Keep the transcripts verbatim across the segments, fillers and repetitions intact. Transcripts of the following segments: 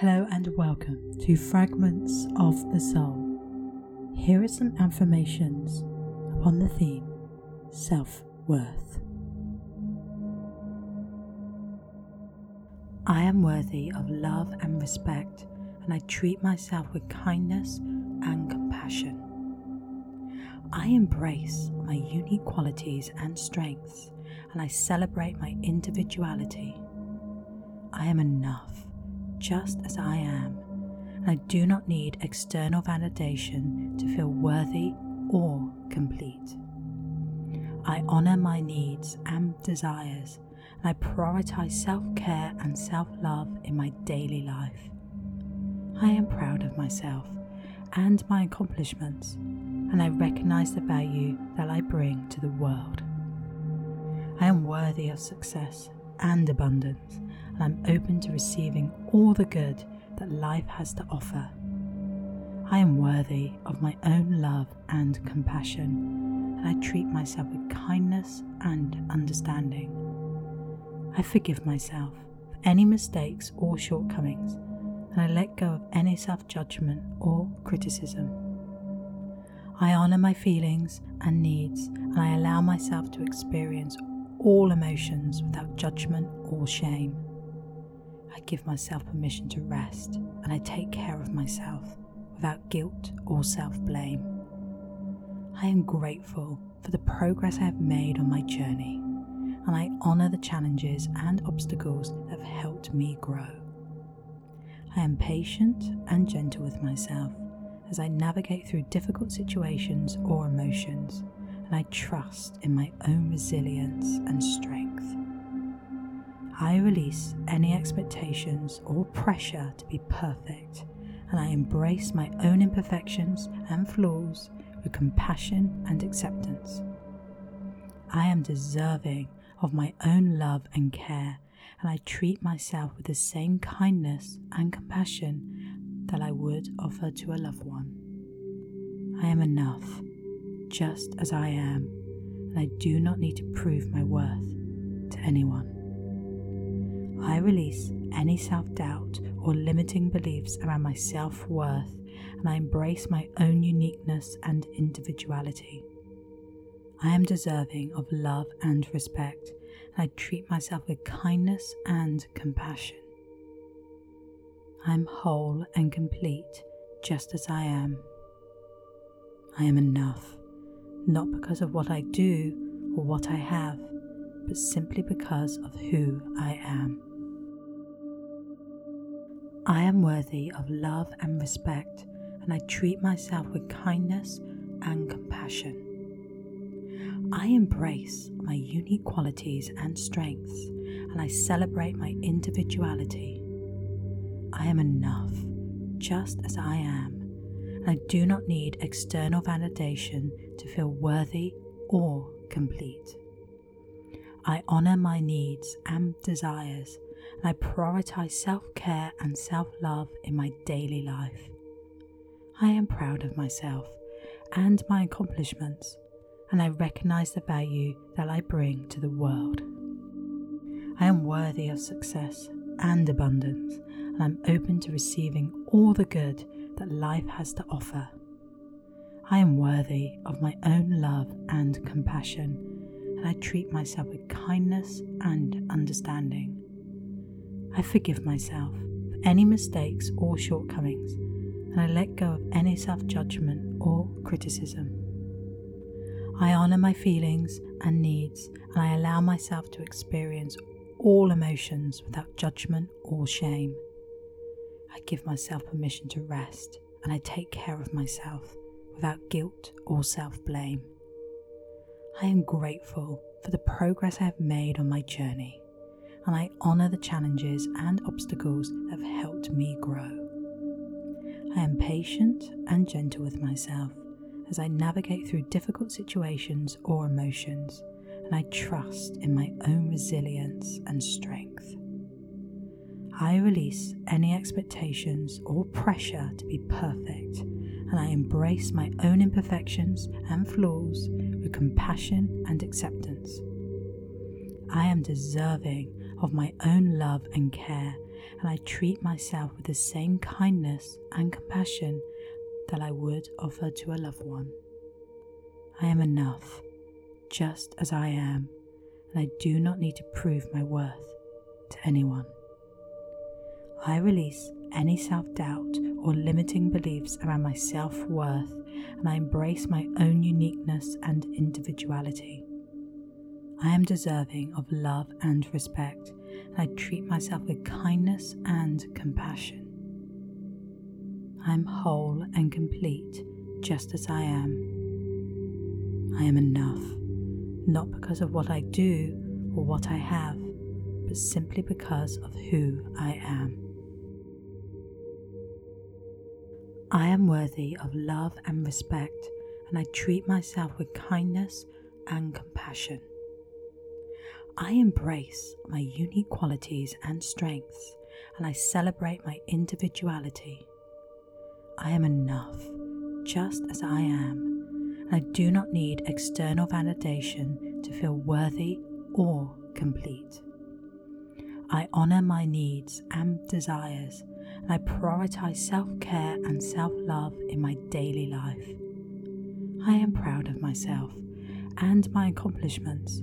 Hello and welcome to Fragments of the Soul. Here are some affirmations upon the theme self-worth. I am worthy of love and respect, and I treat myself with kindness and compassion. I embrace my unique qualities and strengths, and I celebrate my individuality. I am enough, just as I am, and I do not need external validation to feel worthy or complete. I honour my needs and desires, and I prioritise self-care and self-love in my daily life. I am proud of myself and my accomplishments, and I recognise the value that I bring to the world. I am worthy of success and abundance, and I'm open to receiving all the good that life has to offer. I am worthy of my own love and compassion, and I treat myself with kindness and understanding. I forgive myself for any mistakes or shortcomings, and I let go of any self-judgment or criticism. I honour my feelings and needs, and I allow myself to experience all emotions without judgment or shame. I give myself permission to rest, and I take care of myself without guilt or self-blame. I am grateful for the progress I have made on my journey, and I honour the challenges and obstacles that have helped me grow. I am patient and gentle with myself as I navigate through difficult situations or emotions, and I trust in my own resilience and strength. I release any expectations or pressure to be perfect, and I embrace my own imperfections and flaws with compassion and acceptance. I am deserving of my own love and care, and I treat myself with the same kindness and compassion that I would offer to a loved one. I am enough, just as I am, and I do not need to prove my worth to anyone. I release any self-doubt or limiting beliefs around my self-worth, and I embrace my own uniqueness and individuality. I am deserving of love and respect, and I treat myself with kindness and compassion. I am whole and complete, just as I am. I am enough, not because of what I do or what I have, but simply because of who I am. I am worthy of love and respect, and I treat myself with kindness and compassion. I embrace my unique qualities and strengths, and I celebrate my individuality. I am enough, just as I am, and I do not need external validation to feel worthy or complete. I honour my needs and desires, and I prioritise self-care and self-love in my daily life. I am proud of myself and my accomplishments, and I recognise the value that I bring to the world. I am worthy of success and abundance, and I'm open to receiving all the good that life has to offer. I am worthy of my own love and compassion, and I treat myself with kindness and understanding. I forgive myself for any mistakes or shortcomings, and I let go of any self-judgment or criticism. I honour my feelings and needs, and I allow myself to experience all emotions without judgment or shame. I give myself permission to rest, and I take care of myself without guilt or self-blame. I am grateful for the progress I have made on my journey, and I honour the challenges and obstacles that have helped me grow. I am patient and gentle with myself as I navigate through difficult situations or emotions, and I trust in my own resilience and strength. I release any expectations or pressure to be perfect, and I embrace my own imperfections and flaws with compassion and acceptance. I am deserving of my own love and care, and I treat myself with the same kindness and compassion that I would offer to a loved one. I am enough, just as I am, and I do not need to prove my worth to anyone. I release any self-doubt or limiting beliefs around my self-worth, and I embrace my own uniqueness and individuality. I am deserving of love and respect, and I treat myself with kindness and compassion. I am whole and complete, just as I am. I am enough, not because of what I do or what I have, but simply because of who I am. I am worthy of love and respect, and I treat myself with kindness and compassion. I embrace my unique qualities and strengths, and I celebrate my individuality. I am enough, just as I am, and I do not need external validation to feel worthy or complete. I honour my needs and desires, and I prioritise self-care and self-love in my daily life. I am proud of myself and my accomplishments,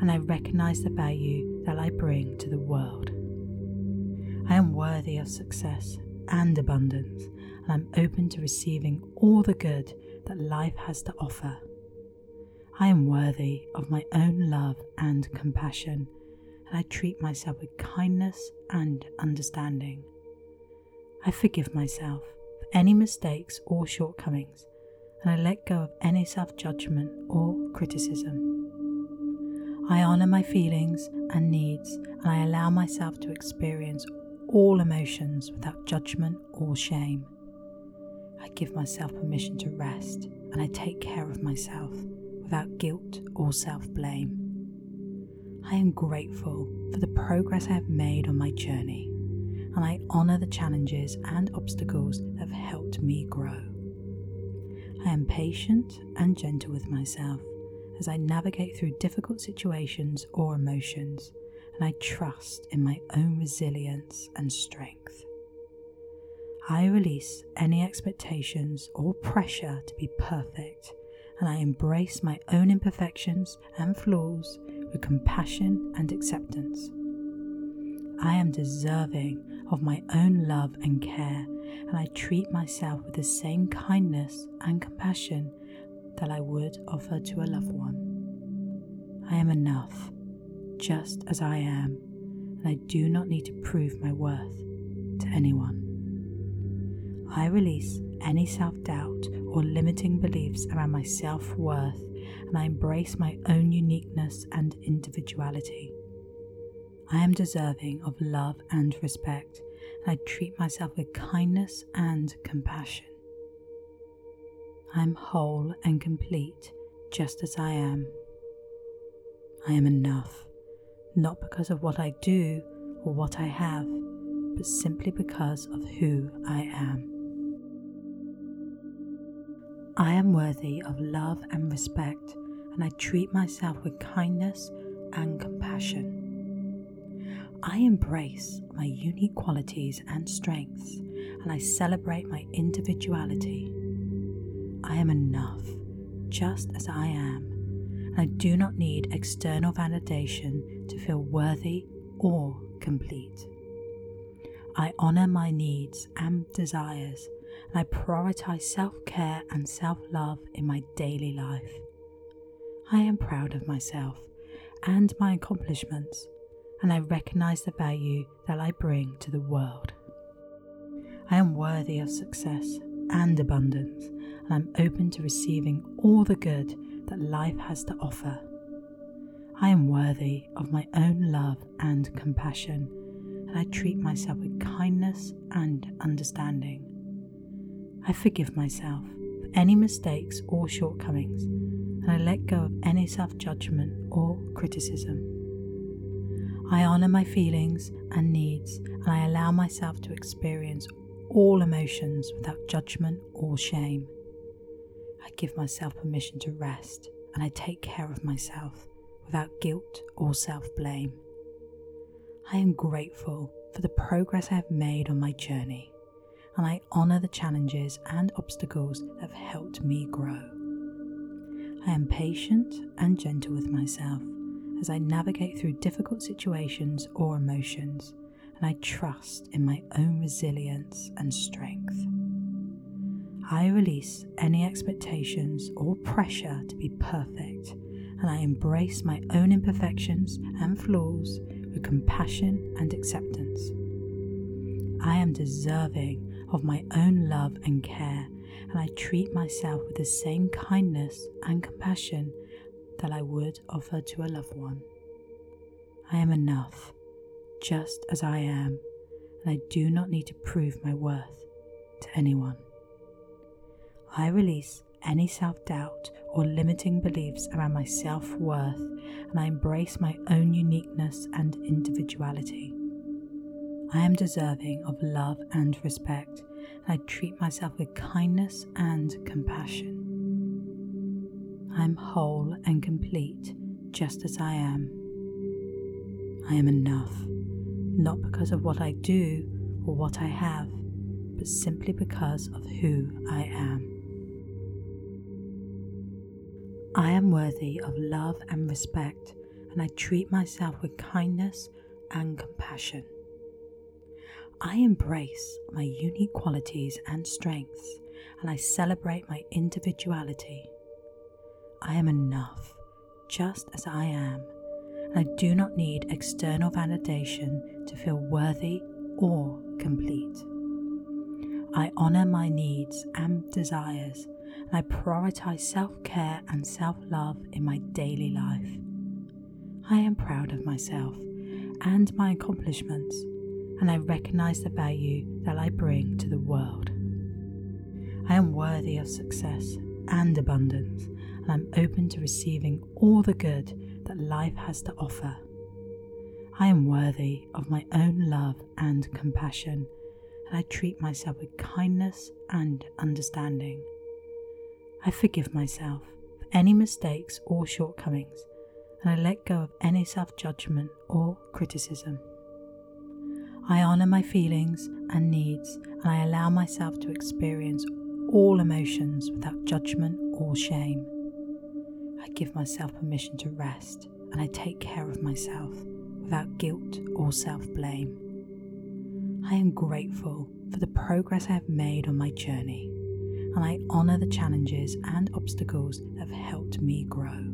and I recognise the value that I bring to the world. I am worthy of success and abundance, and I'm open to receiving all the good that life has to offer. I am worthy of my own love and compassion, and I treat myself with kindness and understanding. I forgive myself for any mistakes or shortcomings, and I let go of any self-judgment or criticism. I honour my feelings and needs, and I allow myself to experience all emotions without judgment or shame. I give myself permission to rest, and I take care of myself without guilt or self-blame. I am grateful for the progress I have made on my journey, and I honour the challenges and obstacles that have helped me grow. I am patient and gentle with myself as I navigate through difficult situations or emotions, and I trust in my own resilience and strength. I release any expectations or pressure to be perfect, and I embrace my own imperfections and flaws with compassion and acceptance. I am deserving of my own love and care, and I treat myself with the same kindness and compassion that I would offer to a loved one. I am enough, just as I am, and I do not need to prove my worth to anyone. I release any self-doubt or limiting beliefs around my self-worth, and I embrace my own uniqueness and individuality. I am deserving of love and respect, and I treat myself with kindness and compassion. I am whole and complete, just as I am. I am enough, not because of what I do or what I have, but simply because of who I am. I am worthy of love and respect, and I treat myself with kindness and compassion. I embrace my unique qualities and strengths, and I celebrate my individuality. I am enough, just as I am, and I do not need external validation to feel worthy or complete. I honour my needs and desires, and I prioritise self-care and self-love in my daily life. I am proud of myself and my accomplishments, and I recognise the value that I bring to the world. I am worthy of success and abundance, and I'm open to receiving all the good that life has to offer. I am worthy of my own love and compassion, and I treat myself with kindness and understanding. I forgive myself for any mistakes or shortcomings, and I let go of any self-judgment or criticism. I honour my feelings and needs, and I allow myself to experience all emotions without judgment or shame. I give myself permission to rest, and I take care of myself without guilt or self-blame. I am grateful for the progress I have made on my journey, and I honour the challenges and obstacles that have helped me grow. I am patient and gentle with myself as I navigate through difficult situations or emotions, and I trust in my own resilience and strength. I release any expectations or pressure to be perfect, and I embrace my own imperfections and flaws with compassion and acceptance. I am deserving of my own love and care, and I treat myself with the same kindness and compassion that I would offer to a loved one. I am enough, just as I am, and I do not need to prove my worth to anyone. I release any self-doubt or limiting beliefs around my self-worth, and I embrace my own uniqueness and individuality. I am deserving of love and respect, and I treat myself with kindness and compassion. I am whole and complete, just as I am. I am enough, not because of what I do or what I have, but simply because of who I am. I am worthy of love and respect, and I treat myself with kindness and compassion. I embrace my unique qualities and strengths, and I celebrate my individuality. I am enough, just as I am, and I do not need external validation to feel worthy or complete. I honour my needs and desires, and I prioritise self-care and self-love in my daily life. I am proud of myself and my accomplishments, and I recognise the value that I bring to the world. I am worthy of success and abundance, and I'm open to receiving all the good that life has to offer. I am worthy of my own love and compassion, and I treat myself with kindness and understanding. I forgive myself for any mistakes or shortcomings, and I let go of any self-judgment or criticism. I honour my feelings and needs, and I allow myself to experience all emotions without judgment or shame. I give myself permission to rest, and I take care of myself without guilt or self-blame. I am grateful for the progress I have made on my journey, and I honour the challenges and obstacles that have helped me grow.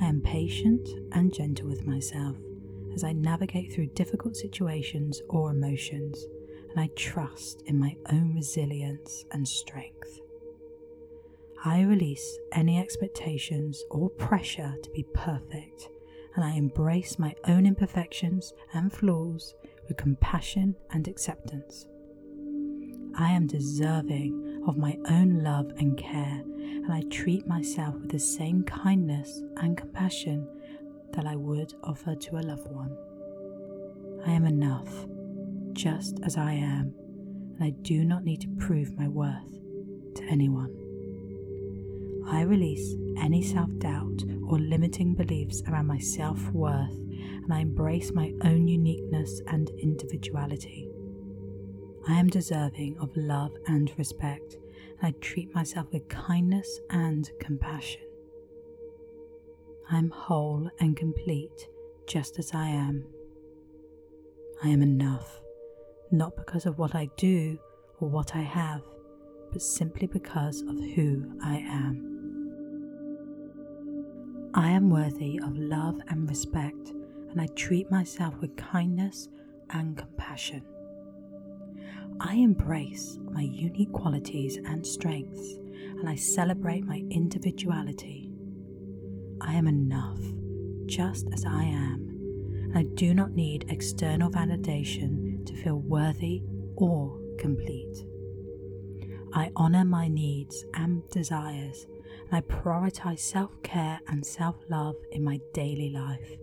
I am patient and gentle with myself as I navigate through difficult situations or emotions, and I trust in my own resilience and strength. I release any expectations or pressure to be perfect, and I embrace my own imperfections and flaws with compassion and acceptance. I am deserving of my own love and care, and I treat myself with the same kindness and compassion that I would offer to a loved one. I am enough, just as I am, and I do not need to prove my worth to anyone. I release any self-doubt or limiting beliefs around my self-worth, and I embrace my own uniqueness and individuality. I am deserving of love and respect, and I treat myself with kindness and compassion. I am whole and complete, just as I am. I am enough, not because of what I do or what I have, but simply because of who I am. I am worthy of love and respect, and I treat myself with kindness and compassion. I embrace my unique qualities and strengths, and I celebrate my individuality. I am enough, just as I am, and I do not need external validation to feel worthy or complete. I honour my needs and desires, and I prioritise self-care and self-love in my daily life.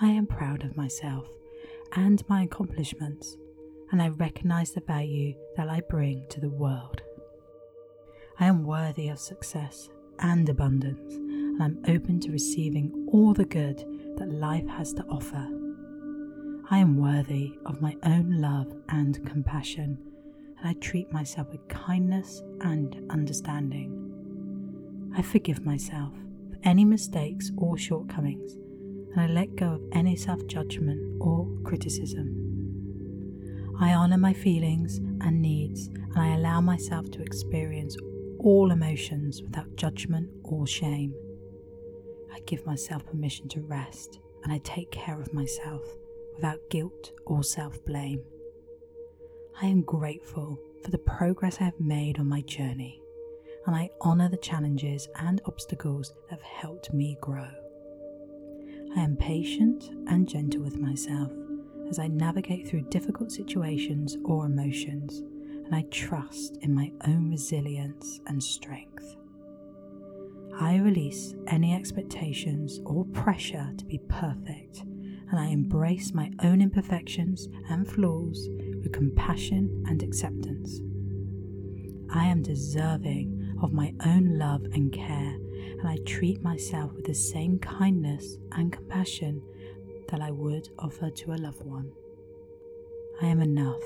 I am proud of myself and my accomplishments, and I recognise the value that I bring to the world. I am worthy of success and abundance, and I'm open to receiving all the good that life has to offer. I am worthy of my own love and compassion, and I treat myself with kindness and understanding. I forgive myself for any mistakes or shortcomings, and I let go of any self-judgment or criticism. I honour my feelings and needs, and I allow myself to experience all emotions without judgment or shame. I give myself permission to rest, and I take care of myself without guilt or self-blame. I am grateful for the progress I have made on my journey, and I honour the challenges and obstacles that have helped me grow. I am patient and gentle with myself as I navigate through difficult situations or emotions, and I trust in my own resilience and strength. I release any expectations or pressure to be perfect, and I embrace my own imperfections and flaws with compassion and acceptance. I am deserving of my own love and care, and I treat myself with the same kindness and compassion that I would offer to a loved one. I am enough,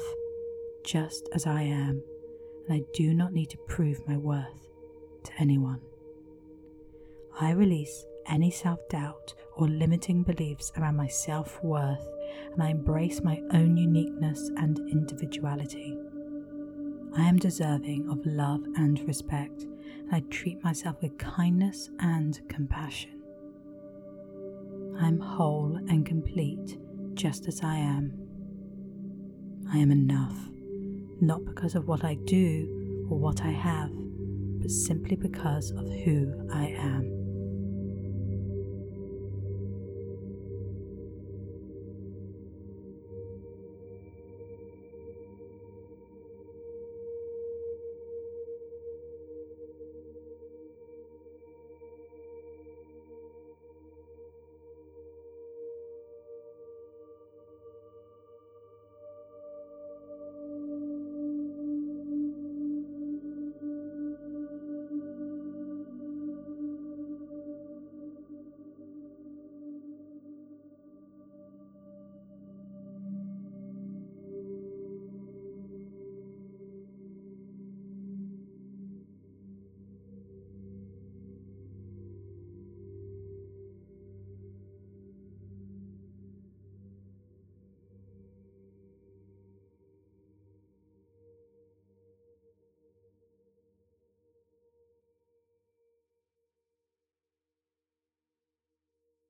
just as I am, and I do not need to prove my worth to anyone. I release any self-doubt or limiting beliefs around my self-worth, and I embrace my own uniqueness and individuality. I am deserving of love and respect, and I treat myself with kindness and compassion. I am whole and complete, just as I am. I am enough, not because of what I do or what I have, but simply because of who I am.